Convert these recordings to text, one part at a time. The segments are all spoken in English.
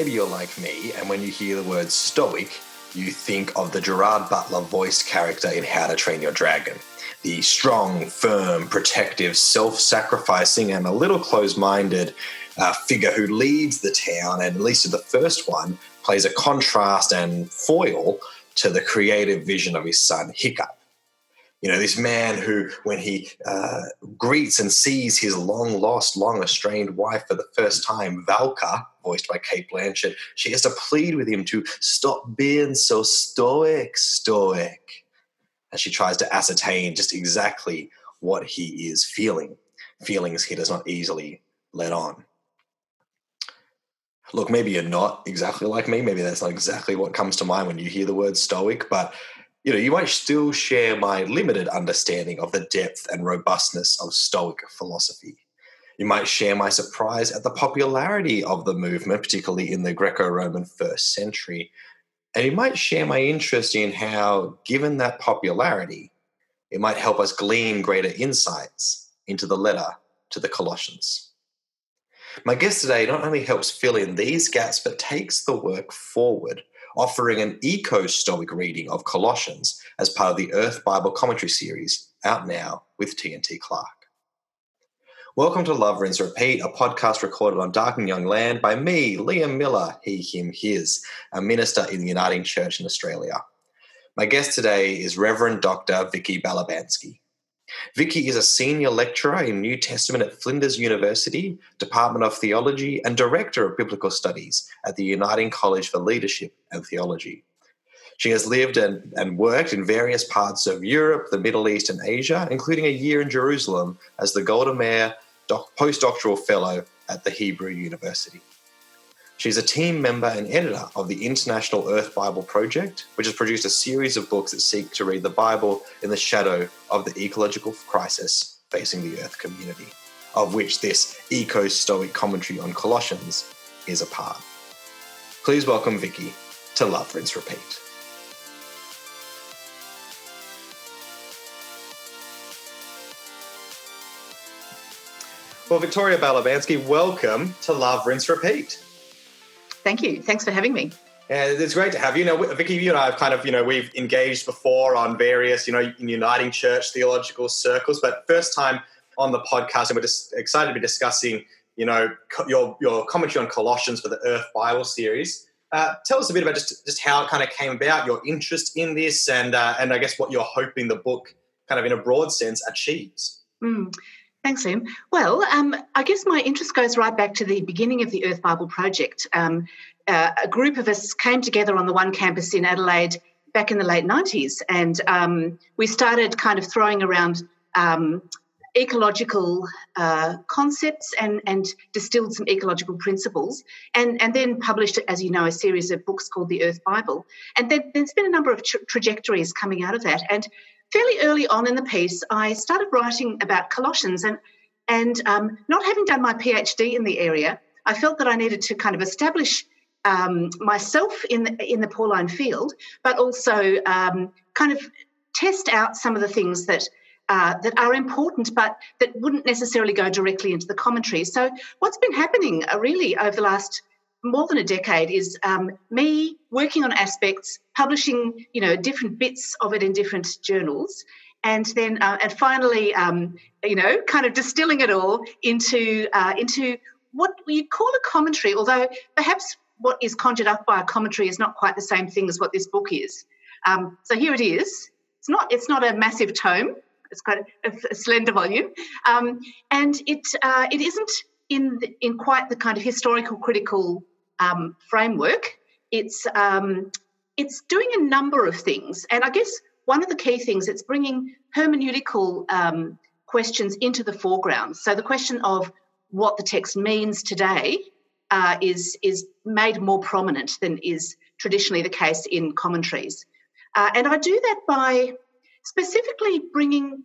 Maybe you're like me, and when you hear the word stoic, you think of the Gerard Butler voiced character in How to Train Your Dragon. The strong, firm, protective, self-sacrificing and a little closed-minded figure who leads the town, and at least in the first one, plays a contrast and foil to the creative vision of his son, Hiccup. You know, this man who, when he greets and sees his long-lost, long-estranged wife for the first time, Valka, voiced by Kate Blanchett, she has to plead with him to stop being so stoic. And she tries to ascertain just exactly what he is feeling, feelings he does not easily let on. Look, maybe you're not exactly like me. Maybe that's not exactly what comes to mind when you hear the word stoic, but you know, you might still share my limited understanding of the depth and robustness of Stoic philosophy. You might share my surprise at the popularity of the movement, particularly in the Greco-Roman first century. And you might share my interest in how, given that popularity, it might help us glean greater insights into the letter to the Colossians. My guest today not only helps fill in these gaps, but takes the work forward, offering an eco-Stoic reading of Colossians as part of the Earth Bible Commentary Series, out now with TNT Clark. Welcome to Love, Rinse, Repeat, a podcast recorded on Darkinjung land by me, Liam Miller, he, him, his, a minister in the Uniting Church in Australia. My guest today is Reverend Dr. Vicki Balabanski. Vicki is a senior lecturer in New Testament at Flinders University, Department of Theology, and Director of Biblical Studies at the Uniting College for Leadership and Theology. She has lived and worked in various parts of Europe, the Middle East, and Asia, including a year in Jerusalem as the Golda Meir postdoctoral fellow at the Hebrew University. She's a team member and editor of the International Earth Bible Project, which has produced a series of books that seek to read the Bible in the shadow of the ecological crisis facing the Earth community, of which this eco-Stoic commentary on Colossians is a part. Please welcome Vicki to Love, Rinse, Repeat. Well, Victoria Balabanski, welcome to Love, Rinse, Repeat. Thank you. Thanks for having me. It's great to have you. Now, Vicki, you and I have kind of, we've engaged before on various, in Uniting Church theological circles, but first time on the podcast, and we're just excited to be discussing, your commentary on Colossians for the Earth Bible series. Tell us a bit about just how it kind of came about, your interest in this, and I guess what you're hoping the book kind of in a broad sense achieves. Thanks, Liam. Well, I guess my interest goes right back to the beginning of the Earth Bible Project. A group of us came together on the one campus in Adelaide back in the late 90s, and we started kind of throwing around ecological concepts and distilled some ecological principles, and then published, as you know, a series of books called the Earth Bible. And there's been a number of trajectories coming out of that, and fairly early on in the piece, I started writing about Colossians, and not having done my PhD in the area, I felt that I needed to kind of establish myself in the Pauline field, but also kind of test out some of the things that are important, but that wouldn't necessarily go directly into the commentary. So what's been happening really over the last more than a decade is me working on aspects, publishing, different bits of it in different journals, and then and finally, kind of distilling it all into what we'd call a commentary, although perhaps what is conjured up by a commentary is not quite the same thing as what this book is. So here it is. It's not a massive tome. It's quite a slender volume, and it isn't in quite the kind of historical critical framework. It's doing a number of things, and I guess one of the key things, it's bringing hermeneutical questions into the foreground. So the question of what the text means today is made more prominent than is traditionally the case in commentaries, and I do that by specifically bringing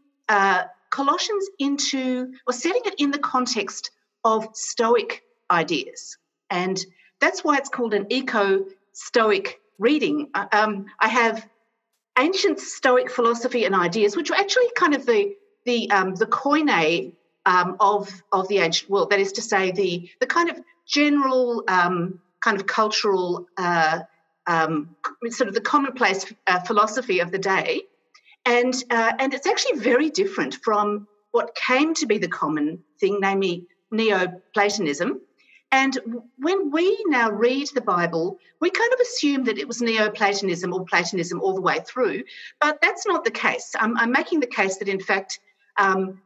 Colossians into, or setting it in the context of Stoic ideas. And that's why it's called an eco-Stoic reading. I have ancient Stoic philosophy and ideas, which are actually kind of the koine of the ancient world, that is to say the kind of general kind of cultural, sort of the commonplace philosophy of the day. And it's actually very different from what came to be the common thing, namely Neoplatonism. And when we now read the Bible, we kind of assume that it was Neoplatonism or Platonism all the way through, but that's not the case. I'm making the case that, in fact,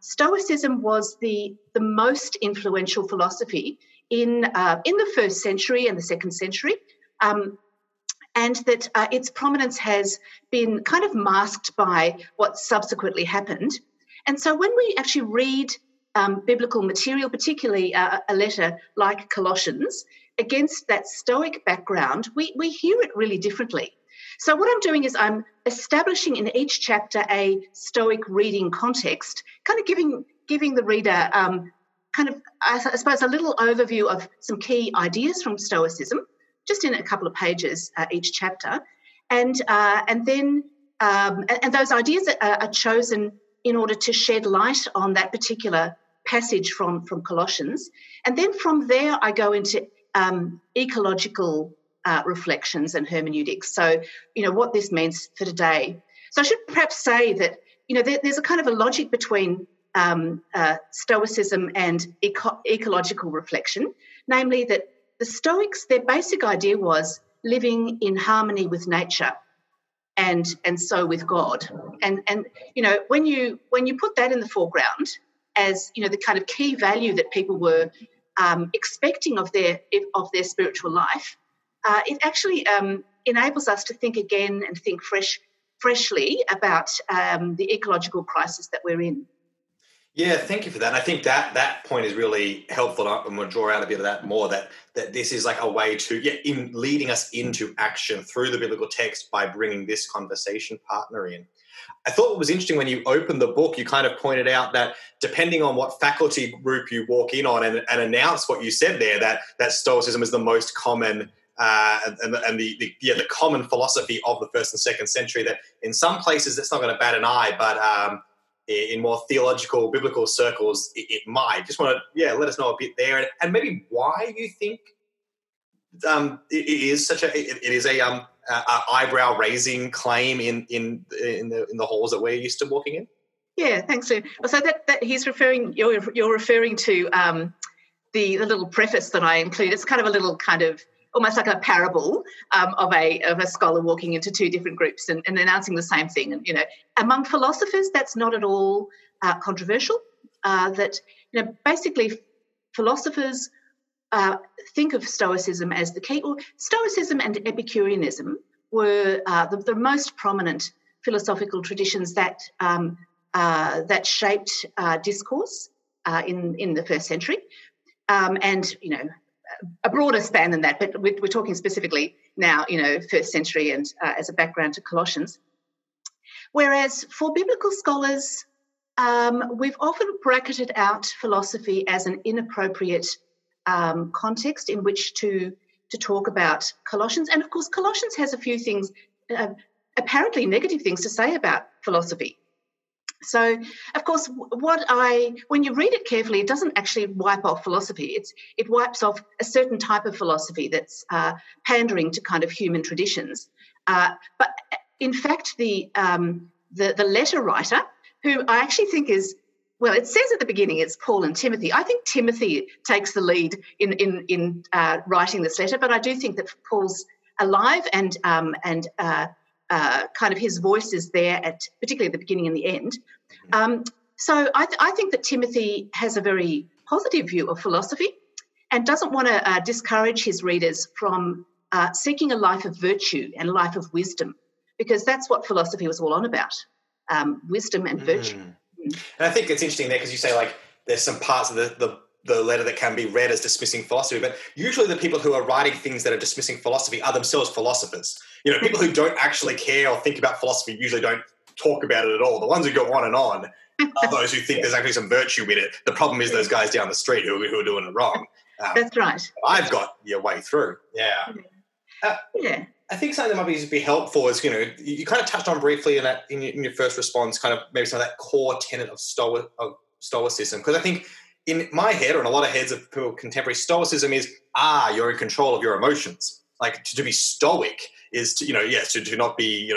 Stoicism was the most influential philosophy in the first century and the second century, and that its prominence has been kind of masked by what subsequently happened. And so when we actually read biblical material, particularly a letter like Colossians, against that Stoic background, we hear it really differently. So what I'm doing is I'm establishing in each chapter a Stoic reading context, kind of giving the reader I suppose, a little overview of some key ideas from Stoicism, just in a couple of pages each chapter. And those ideas are chosen in order to shed light on that particular passage from Colossians. And then from there I go into ecological reflections and hermeneutics. So, you know, what this means for today. So I should perhaps say that, you know, there's a kind of a logic between Stoicism and ecological reflection, namely that the Stoics, their basic idea was living in harmony with nature and so with God. And you know, when you put that in the foreground as, you know, the kind of key value that people were expecting of their spiritual life, it actually enables us to think again and think freshly about the ecological crisis that we're in. Yeah, thank you for that. And I think that point is really helpful, and we'll draw out a bit of that more, that this is like a way to, in leading us into action through the biblical text by bringing this conversation partner in. I thought what was interesting when you opened the book, you kind of pointed out that depending on what faculty group you walk in on and announce what you said there, that Stoicism is the most common the common philosophy of the first and second century, that in some places that's not going to bat an eye, but in more theological, biblical circles, it might. Just want to, let us know a bit there, and maybe why you think it is a eyebrow-raising claim in the halls that we're used to walking in. Yeah, thanks, Lou. So that he's referring, you're referring to the little preface that I include. It's kind of a little almost like a parable of a scholar walking into two different groups and announcing the same thing. And, you know, among philosophers, that's not at all controversial. That, you know, basically philosophers think of Stoicism as the key. Or Stoicism and Epicureanism were the most prominent philosophical traditions that shaped discourse in the first century, and, you know, a broader span than that, but we're talking specifically now, you know, first century and as a background to Colossians. Whereas for biblical scholars, we've often bracketed out philosophy as an inappropriate context in which to talk about Colossians. And, of course, Colossians has a few things, apparently negative things to say about philosophy. So, of course, when you read it carefully, it doesn't actually wipe off philosophy. It wipes off a certain type of philosophy that's pandering to kind of human traditions. But in fact, the letter writer, who I actually think is, well, it says at the beginning it's Paul and Timothy. I think Timothy takes the lead in writing this letter, but I do think that Paul's alive and kind of his voice is there at particularly at the beginning and the end. So I think that Timothy has a very positive view of philosophy and doesn't want to discourage his readers from seeking a life of virtue and a life of wisdom, because that's what philosophy was all on about, wisdom and virtue. And I think it's interesting there, because you say, like, there's some parts of the letter that can be read as dismissing philosophy, but usually the people who are writing things that are dismissing philosophy are themselves philosophers. You know, people who don't actually care or think about philosophy usually don't talk about it at all. The ones who go on are those who think there's actually some virtue in it. The problem is those guys down the street who are doing it wrong. That's right. I've got your way through. Yeah. Yeah. I think something that might be helpful is, you know, you kind of touched on briefly in your first response, kind of maybe some of that core tenet of Stoicism, because I think in my head, or in a lot of heads of people, contemporary Stoicism is, you're in control of your emotions. Like, to be stoic is to, to not be,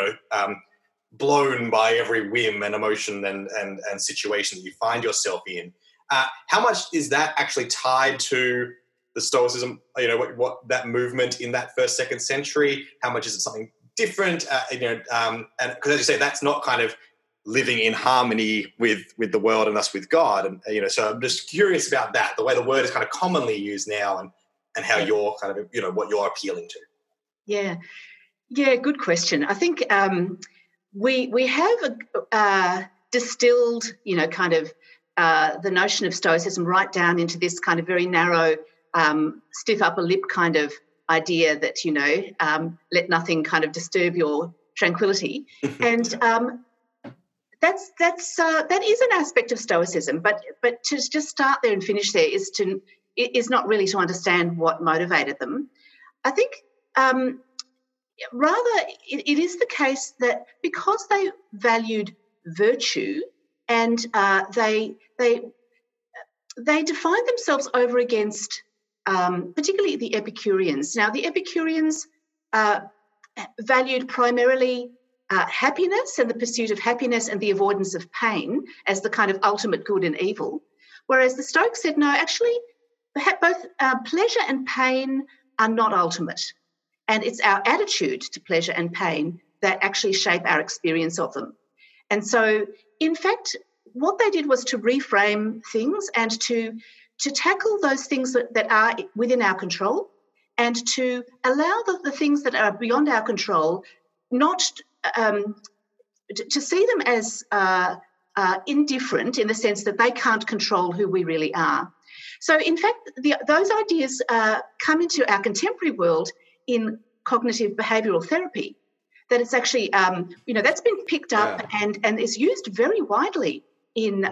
blown by every whim and emotion and situation that you find yourself in. How much is that actually tied to the Stoicism, what that movement in that first, second century? How much is it something different? And because, as you say, that's not kind of living in harmony with the world and us with God. And, so I'm just curious about that, the way the word is kind of commonly used now and how you're kind of, what you're appealing to. Yeah, good question. I think we have distilled, the notion of Stoicism right down into this kind of very narrow, stiff upper lip kind of idea that, let nothing kind of disturb your tranquility. And that is an aspect of Stoicism, but to just start there and finish there is not really to understand what motivated them. I think rather it is the case that because they valued virtue and they defined themselves over against particularly the Epicureans. Now, the Epicureans valued primarily happiness and the pursuit of happiness and the avoidance of pain as the kind of ultimate good and evil, whereas the Stoics said, no, actually, both pleasure and pain are not ultimate, and it's our attitude to pleasure and pain that actually shape our experience of them. And so, in fact, what they did was to reframe things and to tackle those things that are within our control and to allow the things that are beyond our control, not to see them as indifferent in the sense that they can't control who we really are. So, in fact, those ideas come into our contemporary world in cognitive behavioural therapy, that it's actually, that's been picked up and is used very widely in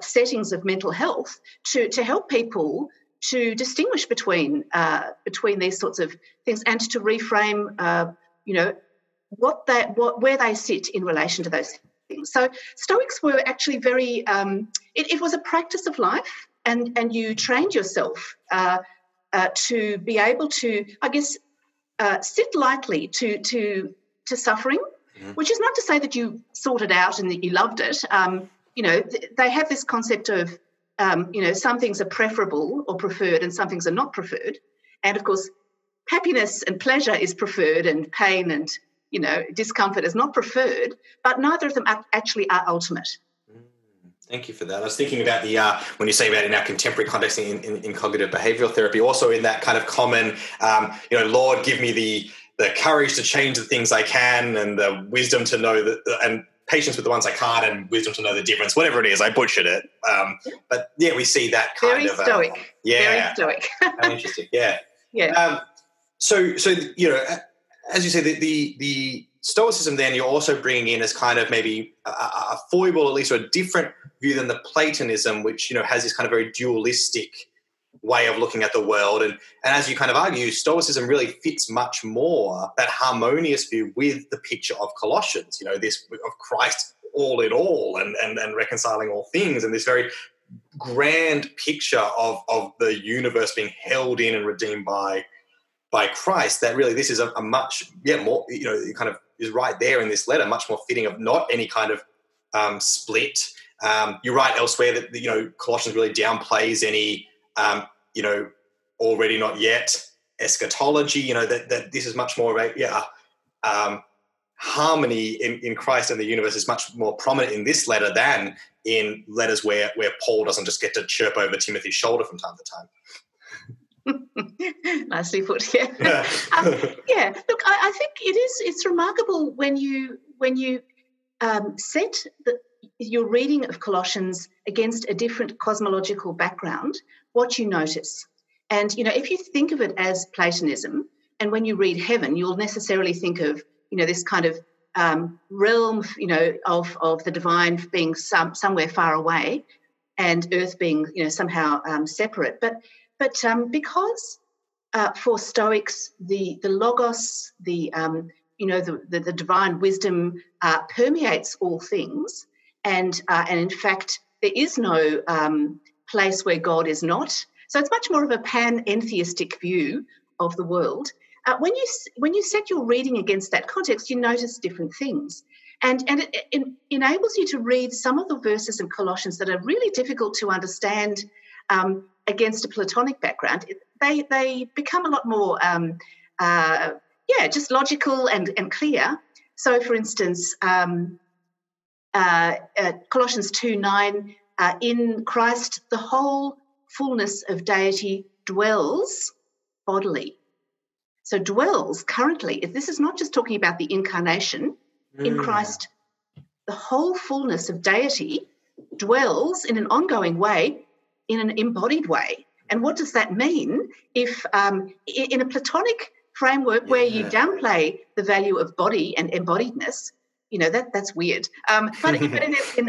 settings of mental health to help people to distinguish between these sorts of things and to reframe where they sit in relation to those things. So Stoics were actually very it was a practice of life, and you trained yourself to be able to, I guess, sit lightly to suffering, which is not to say that you sought it out and that you loved it. They have this concept of, some things are preferable or preferred and some things are not preferred. And, of course, happiness and pleasure is preferred and pain and, discomfort is not preferred, but neither of them actually are ultimate. Thank you for that. I was thinking about the when you say about in our contemporary context in cognitive behavioural therapy, also in that kind of common, Lord, give me the courage to change the things I can and the wisdom to know that and patience with the ones I can't and wisdom to know the difference, whatever it is, I butchered it. But, yeah, we see that kind of... Stoic. Yeah. Very stoic. Very interesting, yeah. Yeah. As you say, the Stoicism then you're also bringing in as kind of maybe a foible, at least, or a different view than the Platonism, which, has this kind of very dualistic way of looking at the world. And as you kind of argue, Stoicism really fits much more that harmonious view with the picture of Colossians, this of Christ all in all and reconciling all things, and this very grand picture of the universe being held in and redeemed by Christ, that really this is a much, more, kind of is right there in this letter, much more fitting of not any kind of split. You write elsewhere that, Colossians really downplays any already not yet eschatology, that this is much more of a harmony in Christ and the universe is much more prominent in this letter than in letters where Paul doesn't just get to chirp over Timothy's shoulder from time to time. Nicely put, yeah. Look, I think it's remarkable when you set your reading of Colossians against a different cosmological background, what you notice. And, if you think of it as Platonism, and when you read heaven, you'll necessarily think of, this kind of realm, of the divine being somewhere far away and earth being, somehow separate. But because for Stoics, the logos, the divine wisdom permeates all things, and in fact There is no place where God is not. So it's much more of a panentheistic view of the world. When you set your reading against that context, you notice different things. And it enables you to read some of the verses in Colossians that are really difficult to understand against a Platonic background. They become a lot more, just logical and clear. So, for instance, Colossians 2:9, in Christ the whole fullness of deity dwells bodily. So dwells currently, this is not just talking about the incarnation. In Christ, the whole fullness of deity dwells in an ongoing way, in an embodied way. And what does that mean if in a Platonic framework where you downplay the value of body and embodiedness, you know, that's weird. But in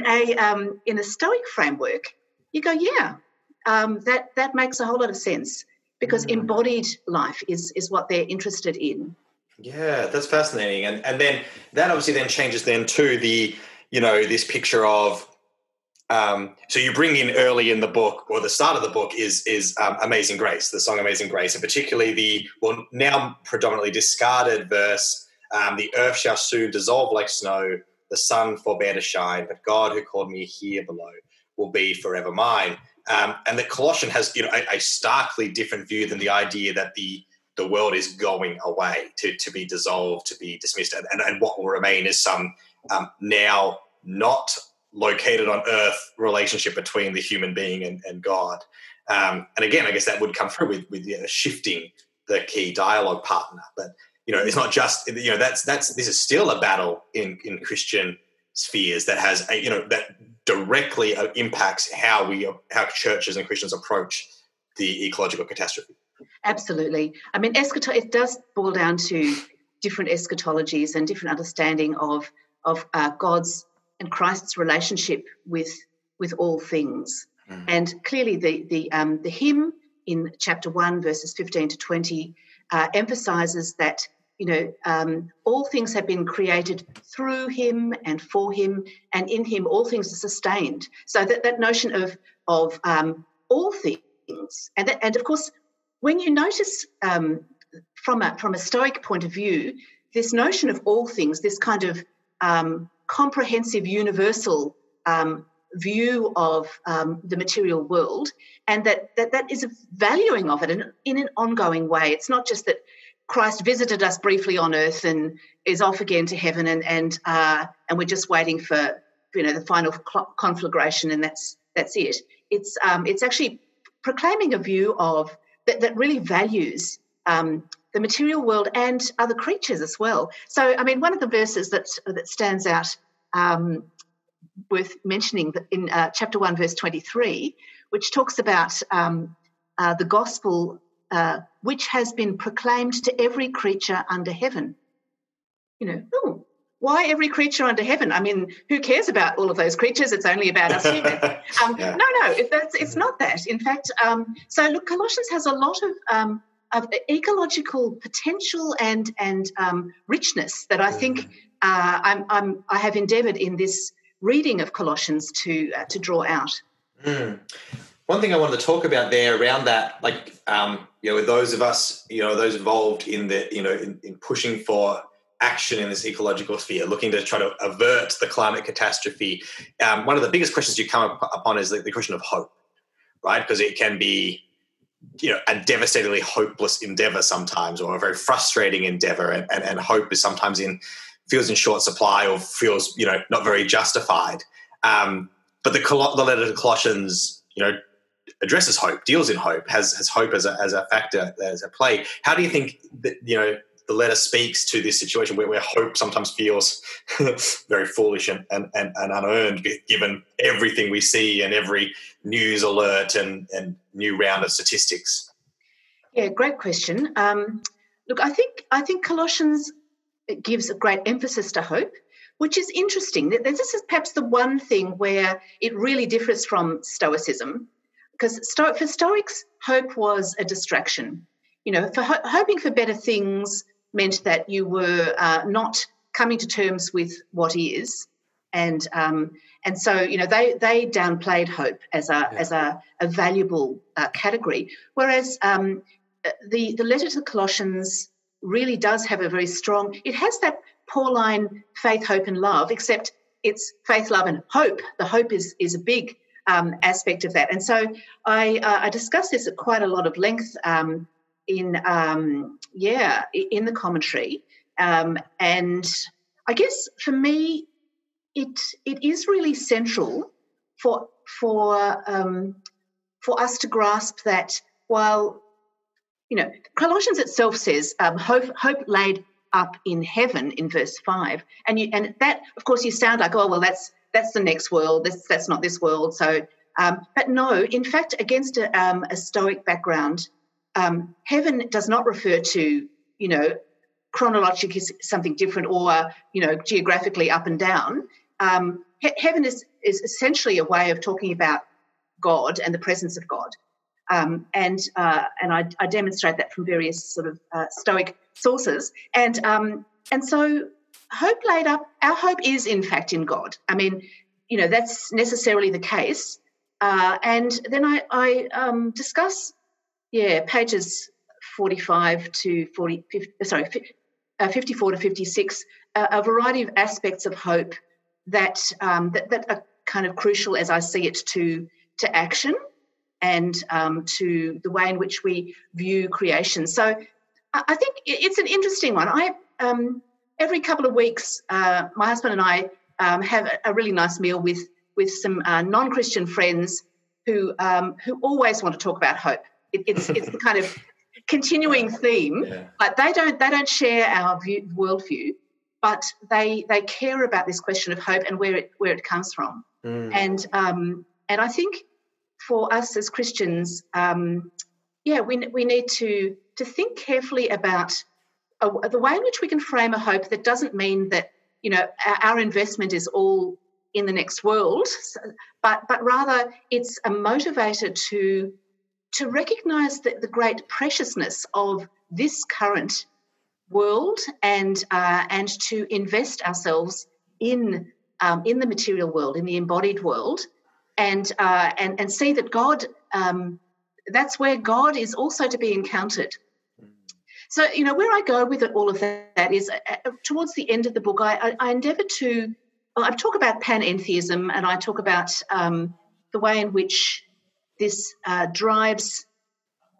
a Stoic framework, you go, that makes a whole lot of sense because embodied life is what they're interested in. Yeah, that's fascinating. And then that obviously then changes then to the, you know, this picture of, so you bring in early in the book, or the start of the book is Amazing Grace, the song Amazing Grace, and particularly the, well, now predominantly discarded verse, the earth shall soon dissolve like snow, the sun forbear to shine, but God who called me here below will be forever mine. And the Colossian has, you know, a starkly different view than the idea that the world is going away to be dissolved, to be dismissed, and what will remain is some now not located on earth relationship between the human being and God. And again, I guess that would come through with shifting the key dialogue partner. But, you know, it's not just, you know, this is still a battle in Christian spheres that has, that directly impacts how churches and Christians approach the ecological catastrophe. Absolutely. I mean, it does boil down to different eschatologies and different understanding of God's and Christ's relationship with all things. Mm. And clearly the hymn in chapter 1, verses 15 to 20, emphasises that, you know, all things have been created through him and for him, and in him all things are sustained. So that notion of all things, and of course, when you notice from a Stoic point of view, this notion of all things, this kind of comprehensive universal view of the material world, and that is a valuing of it in an ongoing way. It's not just that Christ visited us briefly on earth and is off again to heaven and we're just waiting for, you know, the final conflagration and that's it. It's actually proclaiming a view of that really values the material world and other creatures as well. So, I mean, one of the verses that stands out worth mentioning in chapter 1, verse 23, which talks about the gospel which has been proclaimed to every creature under heaven. You know, why every creature under heaven? I mean, who cares about all of those creatures? It's only about us humans. It's not that. In fact, so look, Colossians has a lot of ecological potential and richness that I think I have endeavoured in this reading of Colossians to draw out. Mm. One thing I wanted to talk about there around that, like with those of us, you know, those involved in the, you know, in pushing for action in this ecological sphere, looking to try to avert the climate catastrophe, one of the biggest questions you come upon is the question of hope, right? Because it can be, you know, a devastatingly hopeless endeavour sometimes, or a very frustrating endeavour, and hope is sometimes feels in short supply or feels, you know, not very justified. But the letter to Colossians, you know, addresses hope, deals in hope, has hope as a factor, as a play. How do you think that, you know, the letter speaks to this situation where hope sometimes feels very foolish and unearned, given everything we see and every news alert and new round of statistics? Yeah, great question. Look, I think Colossians gives a great emphasis to hope, which is interesting. This is perhaps the one thing where it really differs from Stoicism, because for Stoics, hope was a distraction. You know, for hoping for better things meant that you were not coming to terms with what is, and um, And so, you know, they downplayed hope as a valuable category, whereas the letter to the Colossians really does have a very strong, it has that Pauline faith, hope and love, except it's faith, love and hope. The hope is a big aspect of that. And so I discussed this at quite a lot of length in the commentary. And I guess for me, it is really central for us to grasp that while, you know, Colossians itself says hope laid up in heaven in verse 5, and that, of course, you sound like, oh well, that's the next world, that's not this world. So, but no, in fact, against a Stoic background, heaven does not refer to, you know, chronologically something different or, you know, geographically up and down. Heaven is essentially a way of talking about God and the presence of God, and I demonstrate that from various sort of Stoic sources, and so hope laid up. Our hope is in fact in God. I mean, you know, that's necessarily the case. And then I discuss, pages 45 to 40, 50, sorry, 54 to 56, a variety of aspects of hope that are kind of crucial, as I see it, to action and to the way in which we view creation. So I think it's an interesting one. Every couple of weeks, my husband and I have a really nice meal with some non-Christian friends who always want to talk about hope. It's the kind of continuing theme, but they don't share our worldview, but they care about this question of hope and where it comes from. And I think for us as Christians, we need to think carefully about the way in which we can frame a hope that doesn't mean that, you know, our investment is all in the next world, but rather it's a motivator to recognise the great preciousness of this current world and to invest ourselves in the material world, in the embodied world, and see that God, that's where God is also to be encountered. So, you know, where I go with all of that is towards the end of the book, I endeavour to, I talk about panentheism, and I talk about the way in which this drives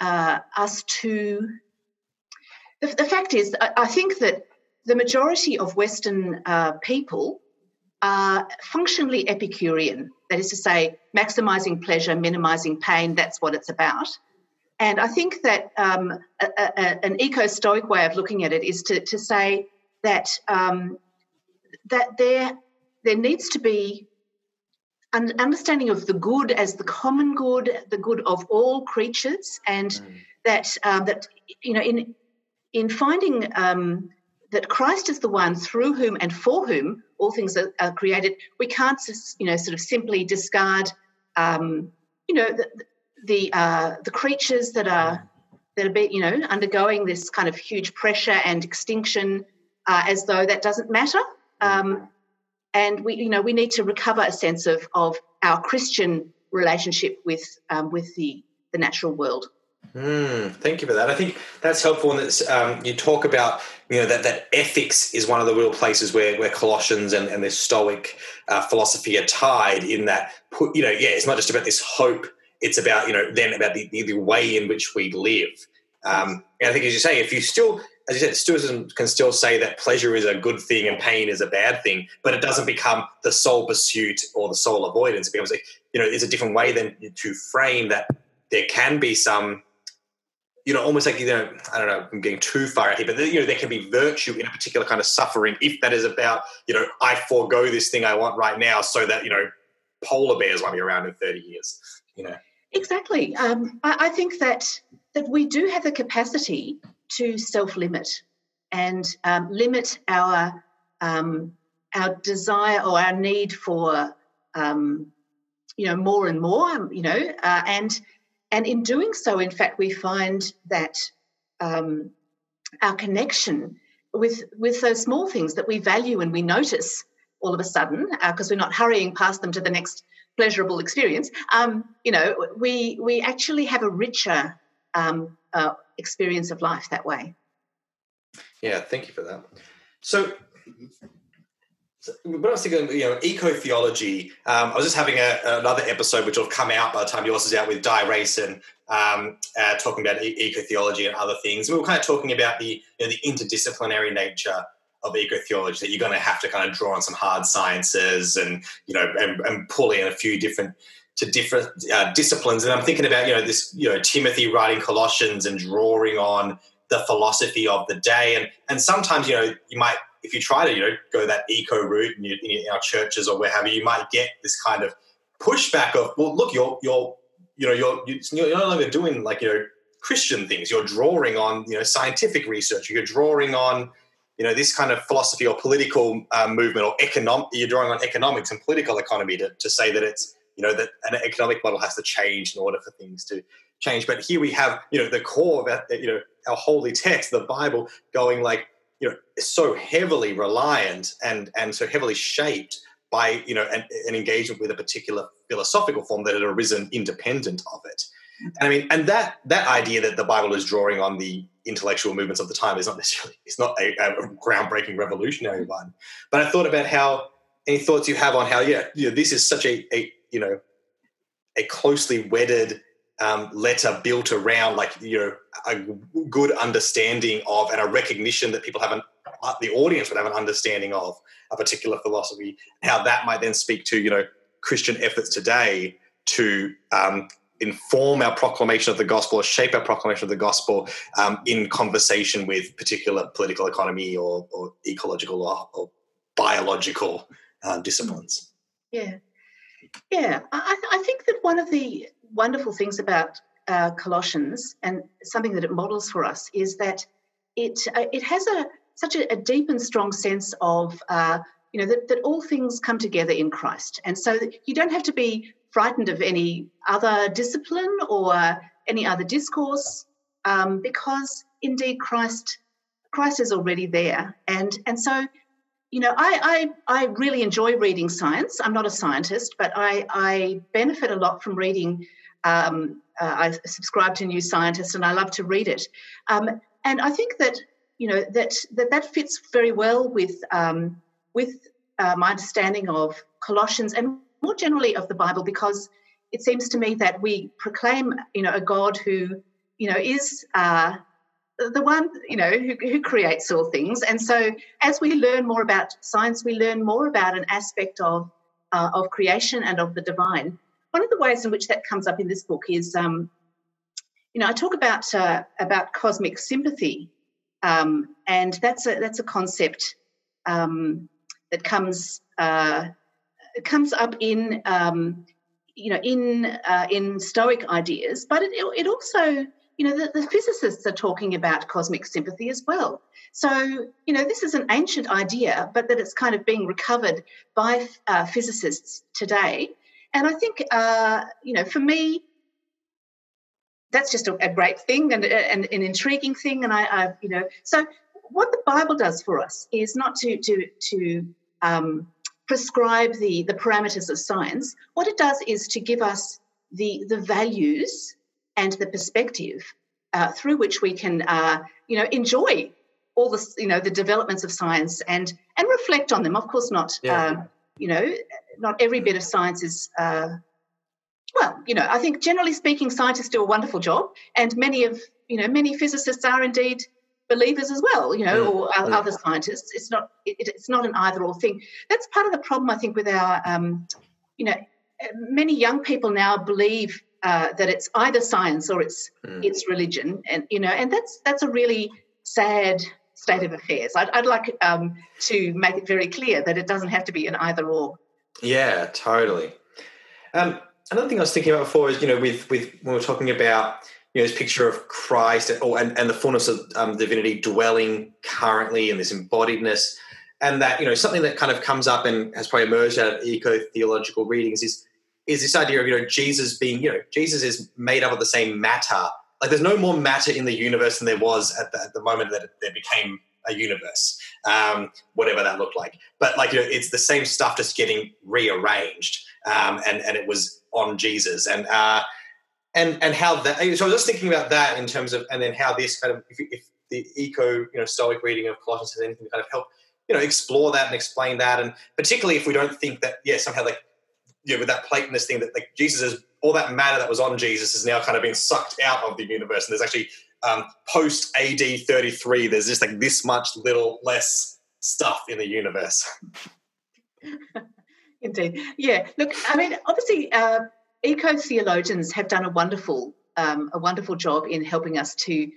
us to, the fact is, I think that the majority of Western people are functionally Epicurean, that is to say, maximising pleasure, minimising pain, that's what it's about. And I think that an eco-Stoic way of looking at it is to say that that there needs to be an understanding of the good as the common good, the good of all creatures, and that you know, in finding that Christ is the one through whom and for whom all things are created, we can't, you know, sort of simply discard you know, the creatures that are being, you know, undergoing this kind of huge pressure and extinction, as though that doesn't matter, and we, you know, we need to recover a sense of our Christian relationship with the natural world. Thank you for that. I think that's helpful, and it's you talk about, you know, that ethics is one of the real places where Colossians and this Stoic philosophy are tied, in that, you know, it's not just about this hope. It's about, you know, then about the way in which we live. And I think, as you say, if you still, as you said, Stoicism can still say that pleasure is a good thing and pain is a bad thing, but it doesn't become the sole pursuit or the sole avoidance. It becomes, like, you know, it's a different way than to frame that there can be some, you know, almost like, you know, I don't know, I'm getting too far out here, but, you know, there can be virtue in a particular kind of suffering if that is about, you know, I forego this thing I want right now so that, you know, polar bears won't be around in 30 years, you know. Exactly. I think that we do have the capacity to self-limit and limit our desire or our need for you know, more and more. You know, and in doing so, in fact, we find that our connection with those small things that we value and we notice all of a sudden, because we're not hurrying past them to the next pleasurable experience, we actually have a richer experience of life that way. Yeah, thank you for that. So when I was thinking, eco-theology, I was just having another episode which will come out by the time yours is out with Di Rayson, talking about eco-theology and other things. We were kind of talking about the interdisciplinary nature of eco-theology, that you're going to have to kind of draw on some hard sciences and pull in a few different disciplines. And I'm thinking about, Timothy writing Colossians and drawing on the philosophy of the day. And sometimes, you might, if you try to, go that eco route in our churches or wherever, you might get this kind of pushback of, well, look, you're no longer doing Christian things. You're drawing on, scientific research. You're drawing on, this kind of philosophy or political movement or economic, you're drawing on economics and political economy to say that it's, that an economic model has to change in order for things to change. But here we have, the core of that, our holy text, the Bible, going so heavily reliant and so heavily shaped by, an engagement with a particular philosophical form that had arisen independent of it. And that idea that the Bible is drawing on the intellectual movements of the time is not necessarily, it's not a groundbreaking revolutionary one. But I thought about any thoughts you have on how, this is such a closely wedded letter built around a good understanding of and a recognition that people have the audience would have an understanding of a particular philosophy, how that might then speak to, Christian efforts today to inform our proclamation of the gospel or shape our proclamation of the gospel in conversation with particular political economy or ecological or biological disciplines. Yeah. I think that one of the wonderful things about Colossians and something that it models for us is that it has such a deep and strong sense of that all things come together in Christ, and so that you don't have to be frightened of any other discipline or any other discourse, because indeed Christ is already there, and so. I really enjoy reading science. I'm not a scientist, but I benefit a lot from reading. I subscribe to New Scientist, and I love to read it. And I think that that fits very well with my understanding of Colossians and more generally of the Bible, because it seems to me that we proclaim a God who is. The one, who creates all things. And so as we learn more about science, we learn more about an aspect of creation and of the divine. One of the ways in which that comes up in this book is, I talk about cosmic sympathy, and that's a concept that comes up in Stoic ideas, but it also... The physicists are talking about cosmic sympathy as well. So, this is an ancient idea, but that it's kind of being recovered by physicists today. And I think, for me, that's just a great thing and an intriguing thing. And I so what the Bible does for us is not to prescribe the parameters of science. What it does is to give us the values and the perspective through which we can, enjoy all the, the developments of science and reflect on them. Of course, not, not every bit of science is. I think generally speaking, scientists do a wonderful job, and many physicists are indeed believers as well. Or other scientists. It's not an either or thing. That's part of the problem, I think, with our, many young people now believe. That it's either science or it's religion, and and that's a really sad state of affairs. I'd like to make it very clear that it doesn't have to be an either or. Yeah, totally. Another thing I was thinking about before is with when we were talking about this picture of Christ and the fullness of divinity dwelling currently in this embodiedness, and that something that kind of comes up and has probably emerged out of eco-theological readings is this idea of, Jesus being, Jesus is made up of the same matter. Like there's no more matter in the universe than there was at the moment that there became a universe, whatever that looked like. But like, you know, it's the same stuff just getting rearranged, and it was on Jesus, and how that. So I was just thinking about that in terms of, and then how this kind of, if the eco-Stoic reading of Colossians has anything to kind of help, you know, explore that and explain that, and particularly if we don't think that, yeah, somehow like, yeah, with that Platonist thing that like Jesus is all that matter that was on Jesus is now kind of being sucked out of the universe, and there's actually post AD 33, there's just like this much little less stuff in the universe. Indeed, yeah. Look, I mean, obviously, eco-theologians have done a wonderful job in helping us to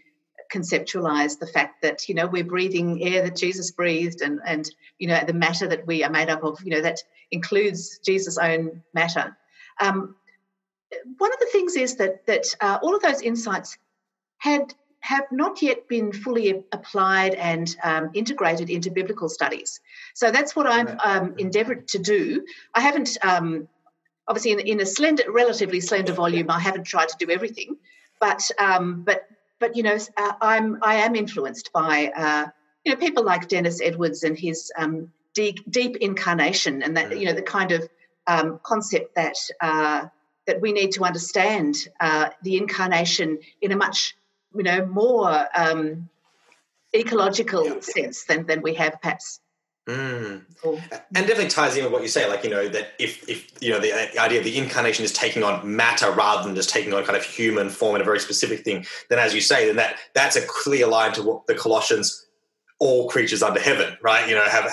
conceptualize the fact that, you know, we're breathing air that Jesus breathed, and you know, the matter that we are made up of, you know, that includes Jesus' own matter. One of the things is that all of those insights have not yet been fully applied and integrated into biblical studies. So that's what I've endeavoured to do. I haven't, obviously, in a relatively slender volume, I haven't tried to do everything, but you know, I am influenced by you know, people like Dennis Edwards and his deep incarnation, and that, you know, the kind of concept that that we need to understand the incarnation in a much, you know, more ecological sense than we have perhaps. And definitely ties in with what you say, like, you know, that if you know, the idea of the incarnation is taking on matter rather than just taking on kind of human form in a very specific thing, then as you say, then that's a clear line to what the Colossians, all creatures under heaven, right? You know, have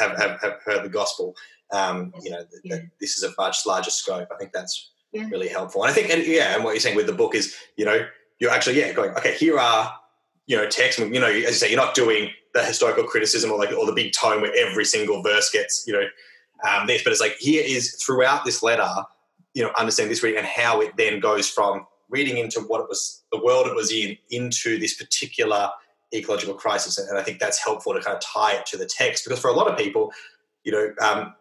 heard the gospel. You know, that this is a much larger scope. I think that's really helpful. And I think, and what you're saying with the book is, you know, you're actually going, okay, here are, you know, texts. You know, as you say, you're not doing the historical criticism or like, or the big tome where every single verse gets, you know, this, but it's like, here is throughout this letter, you know, understand this reading and how it then goes from reading into what it was, the world it was in, into this particular ecological crisis. And I think that's helpful to kind of tie it to the text, because for a lot of people, you know,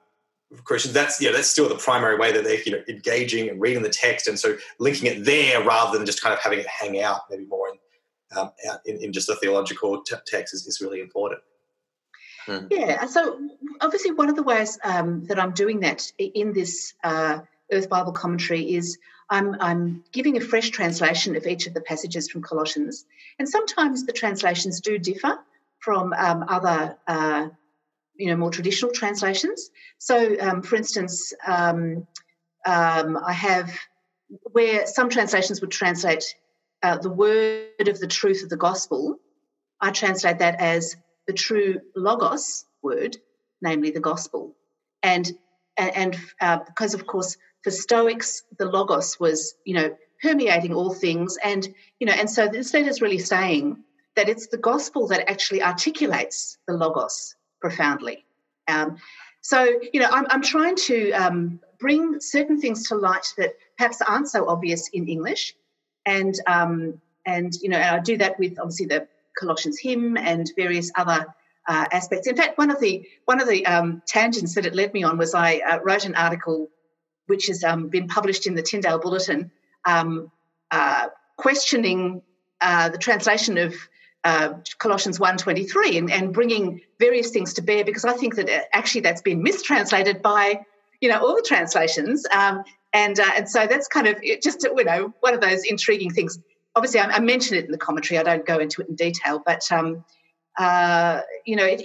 Christians, that's, you know, that's still the primary way that they're, you know, engaging and reading the text, and so linking it there rather than just kind of having it hang out maybe more in just the theological text is really important. Yeah, so obviously one of the ways that I'm doing that in this Earth Bible commentary is I'm giving a fresh translation of each of the passages from Colossians, and sometimes the translations do differ from other you know, more traditional translations. So, for instance, I have where some translations would translate the word of the truth of the gospel, I translate that as the true logos word, namely the gospel. And because, of course, for Stoics, the logos was, you know, permeating all things. And, you know, and so this letter is really saying that it's the gospel that actually articulates the logos profoundly. So, you know, I'm trying to bring certain things to light that perhaps aren't so obvious in English, and you know, and I do that with obviously the Colossians hymn and various other aspects. In fact, one of the tangents that it led me on was I wrote an article which has been published in the Tyndale Bulletin, questioning the translation of Colossians 1:23 and bringing various things to bear, because I think that actually that's been mistranslated by, you know, all the translations, and so that's kind of just, you know, one of those intriguing things. Obviously, I mention it in the commentary. I don't go into it in detail, but you know,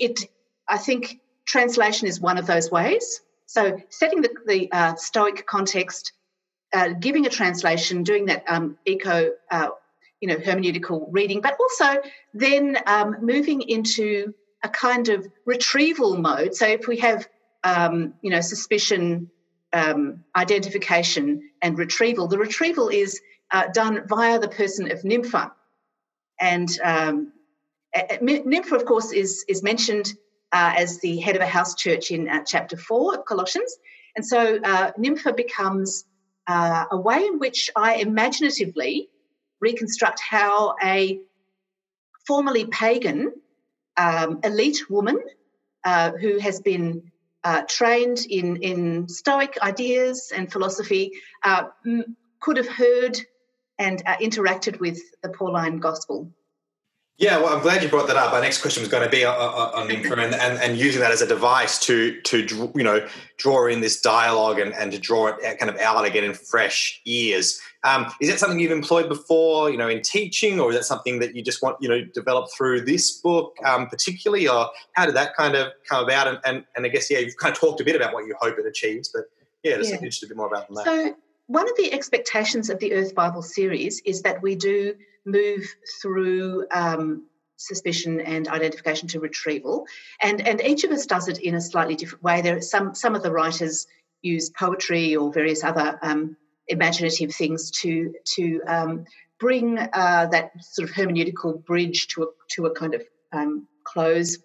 I think translation is one of those ways. So setting the Stoic context, giving a translation, doing that eco. You know, hermeneutical reading, but also then moving into a kind of retrieval mode. So if we have, you know, suspicion, identification and retrieval, the retrieval is done via the person of Nympha. And Nympha, of course, is mentioned as the head of a house church in chapter 4 of Colossians. And so Nympha becomes a way in which I imaginatively reconstruct how a formerly pagan elite woman who has been trained in Stoic ideas and philosophy could have heard and interacted with the Pauline gospel. Yeah, well, I'm glad you brought that up. Our next question was going to be on Nympha and using that as a device to you know, draw in this dialogue and to draw it kind of out again in fresh ears. Is that something you've employed before, you know, in teaching, or is that something that you just want, you know, develop through this book particularly, or how did that kind of come about? And I guess, yeah, you've kind of talked a bit about what you hope it achieves, but yeah, just interested a bit more about that. So one of the expectations of the Earth Bible series is that we do move through suspicion and identification to retrieval, and each of us does it in a slightly different way. There are some of the writers use poetry or various other imaginative things to bring that sort of hermeneutical bridge to a kind of close.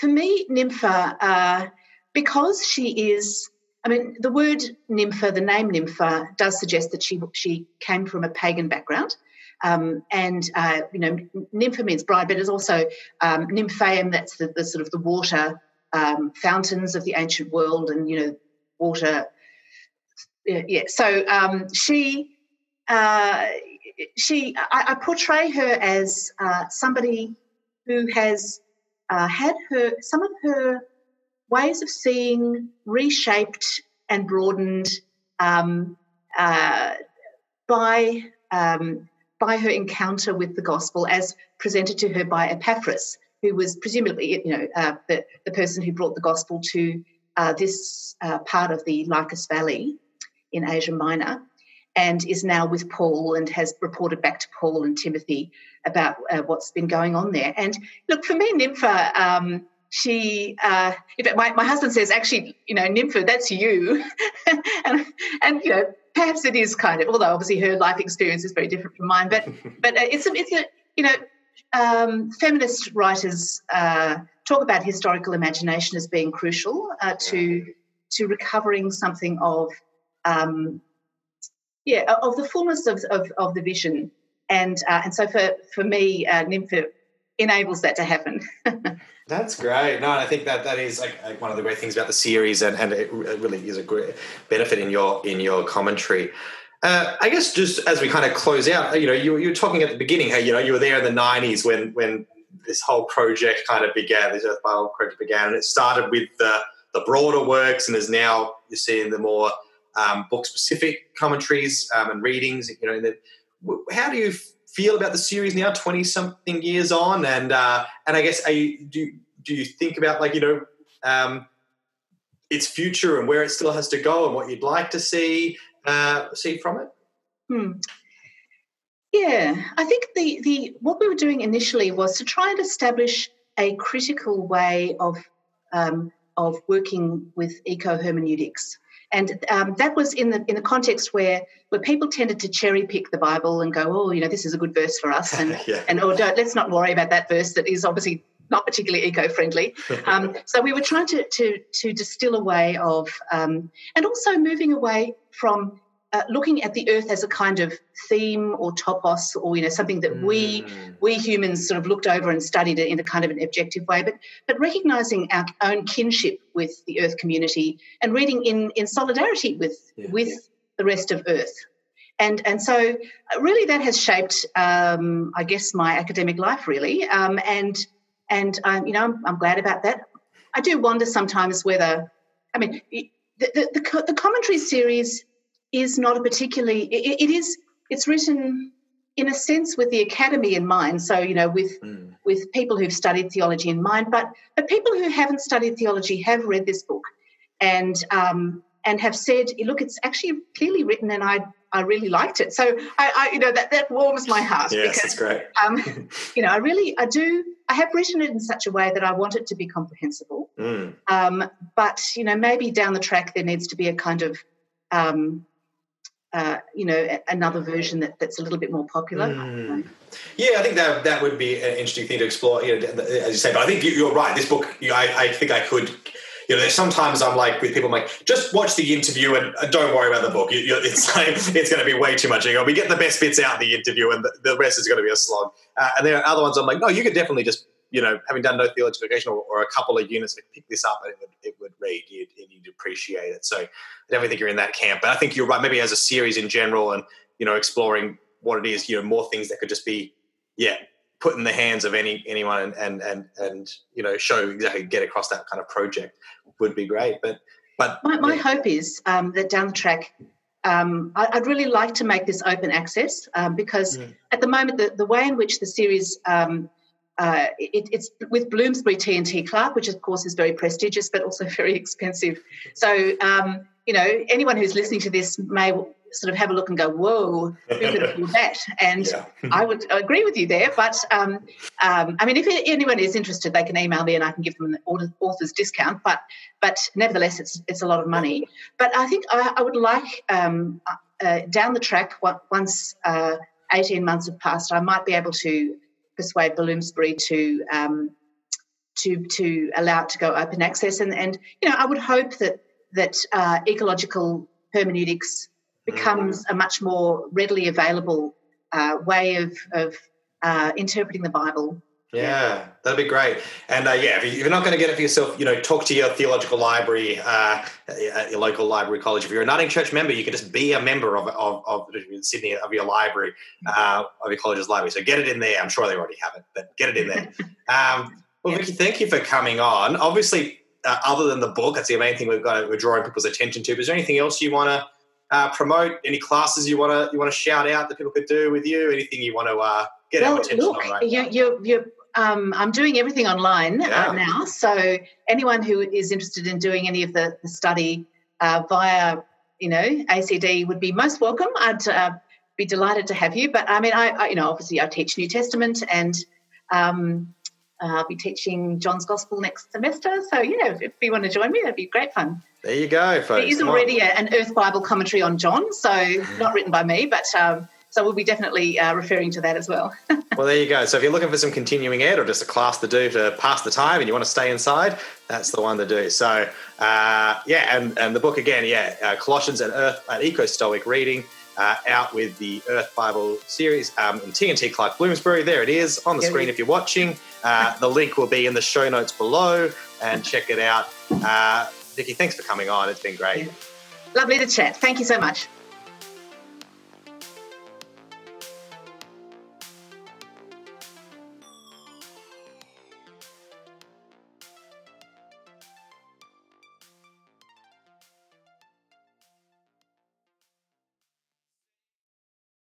For me, Nympha, because she is, I mean, the word Nympha, the name Nympha, does suggest that she came from a pagan background. And you know, Nympha means bride, but it's also Nymphaeum, that's the sort of the water fountains of the ancient world, and, you know, water. Yeah. So I portray her as somebody who has had her, some of her ways of seeing reshaped and broadened by her encounter with the gospel as presented to her by Epaphras, who was presumably, you know, the person who brought the gospel to this part of the Lycus Valley in Asia Minor, and is now with Paul and has reported back to Paul and Timothy about what's been going on there. And look, for me, Nympha, she, in fact, my husband says, actually, you know, Nympha, that's you. and you know, perhaps it is kind of, although obviously her life experience is very different from mine, but it's a, you know, feminist writers talk about historical imagination as being crucial to recovering something of, of the fullness of the vision, and so for me, Nympha enables that to happen. That's great. No, and I think that is like one of the great things about the series, and it really is a great benefit in your commentary. I guess just as we kind of close out, you know, you were talking at the beginning how, you know, you were there in the 90s when this whole project kind of began, this Earth Bible project began, and it started with the broader works and is now you're seeing the more book-specific commentaries and readings. You know, and how do you feel about the series now, 20-something years on? And I guess, do you think about, like, you know, its future and where it still has to go and what you'd like to see from it? Yeah, I think the what we were doing initially was to try and establish a critical way of working with eco-hermeneutics. And that was in the context where people tended to cherry pick the Bible and go, oh, you know, this is a good verse for us, let's not worry about that verse that is obviously not particularly eco-friendly. So we were trying to distill a way of, and also moving away from looking at the earth as a kind of theme or topos, or, you know, something that we humans sort of looked over and studied it in a kind of an objective way, but recognising our own kinship with the earth community and reading in solidarity with the rest of earth. And so really that has shaped, I guess, my academic life really. I'm glad about that. I do wonder sometimes whether, I mean, the commentary series is not a particularly, it's written in a sense with the academy in mind, so, you know, with people who've studied theology in mind, but people who haven't studied theology have read this book and have said, look, it's actually clearly written and I really liked it. So I you know, that warms my heart. Yes, because, that's great. You know, I have written it in such a way that I want it to be comprehensible. But, you know, maybe down the track there needs to be a kind of, you know, another version that's a little bit more popular. Yeah, I think that would be an interesting thing to explore, you know, as you say. But I think you're right. This book, I think I could. You know, sometimes I'm like with people, I'm like, just watch the interview and don't worry about the book. It's like it's going to be way too much. You know, we get the best bits out of the interview, and the rest is going to be a slog. And there are other ones I'm like, no, you could definitely just, you know, having done no theological education or a couple of units, like, pick this up and it would read. You'd appreciate it. So I definitely think you're in that camp. But I think you're right. Maybe as a series in general, and, you know, exploring what it is, you know, more things that could just be, put in the hands of anyone and you know, show exactly, get across that kind of project would be great. But my hope is that down the track, I'd really like to make this open access because at the moment the way in which the series it's with Bloomsbury TNT Clark, which of course is very prestigious but also very expensive. So you know, anyone who's listening to this may sort of have a look and go, whoa, who could have done that? And I would agree with you there. But, I mean, if anyone is interested, they can email me and I can give them an author's discount. But nevertheless, it's a lot of money. But I think I would like down the track, once 18 months have passed, I might be able to persuade Bloomsbury to allow it to go open access. And you know, I would hope that ecological hermeneutics becomes a much more readily available way of interpreting the Bible. Yeah, that'd be great. And, if you're not going to get it for yourself, you know, talk to your theological library at your local library college. If you're a Uniting Church member, you can just be a member of Sydney, of your library, of your college's library. So get it in there. I'm sure they already have it, but get it in there. Vicky, thank you for coming on. Obviously, other than the book, that's the main thing we're drawing people's attention to. But is there anything else you want to promote? Any classes you want to shout out that people could do with you? Anything you want to get our attention on right now? I'm doing everything online now. So anyone who is interested in doing any of the study via, you know, ACD would be most welcome. I'd be delighted to have you. But I mean, I you know, obviously I teach New Testament and. I'll be teaching John's Gospel next semester. So, if you want to join me, that'd be great fun. There you go, folks. There is already an Earth Bible commentary on John, so not written by me, but so we'll be definitely referring to that as well. Well, there you go. So if you're looking for some continuing ed or just a class to do to pass the time and you want to stay inside, that's the one to do. So, and the book again, Colossians and Earth, an eco-Stoic reading. Out with the Earth Bible series in TNT Clark Bloomsbury. There it is on the screen if you're watching. The link will be in the show notes below and check it out. Vicky, thanks for coming on. It's been great. Yeah. Lovely to chat. Thank you so much.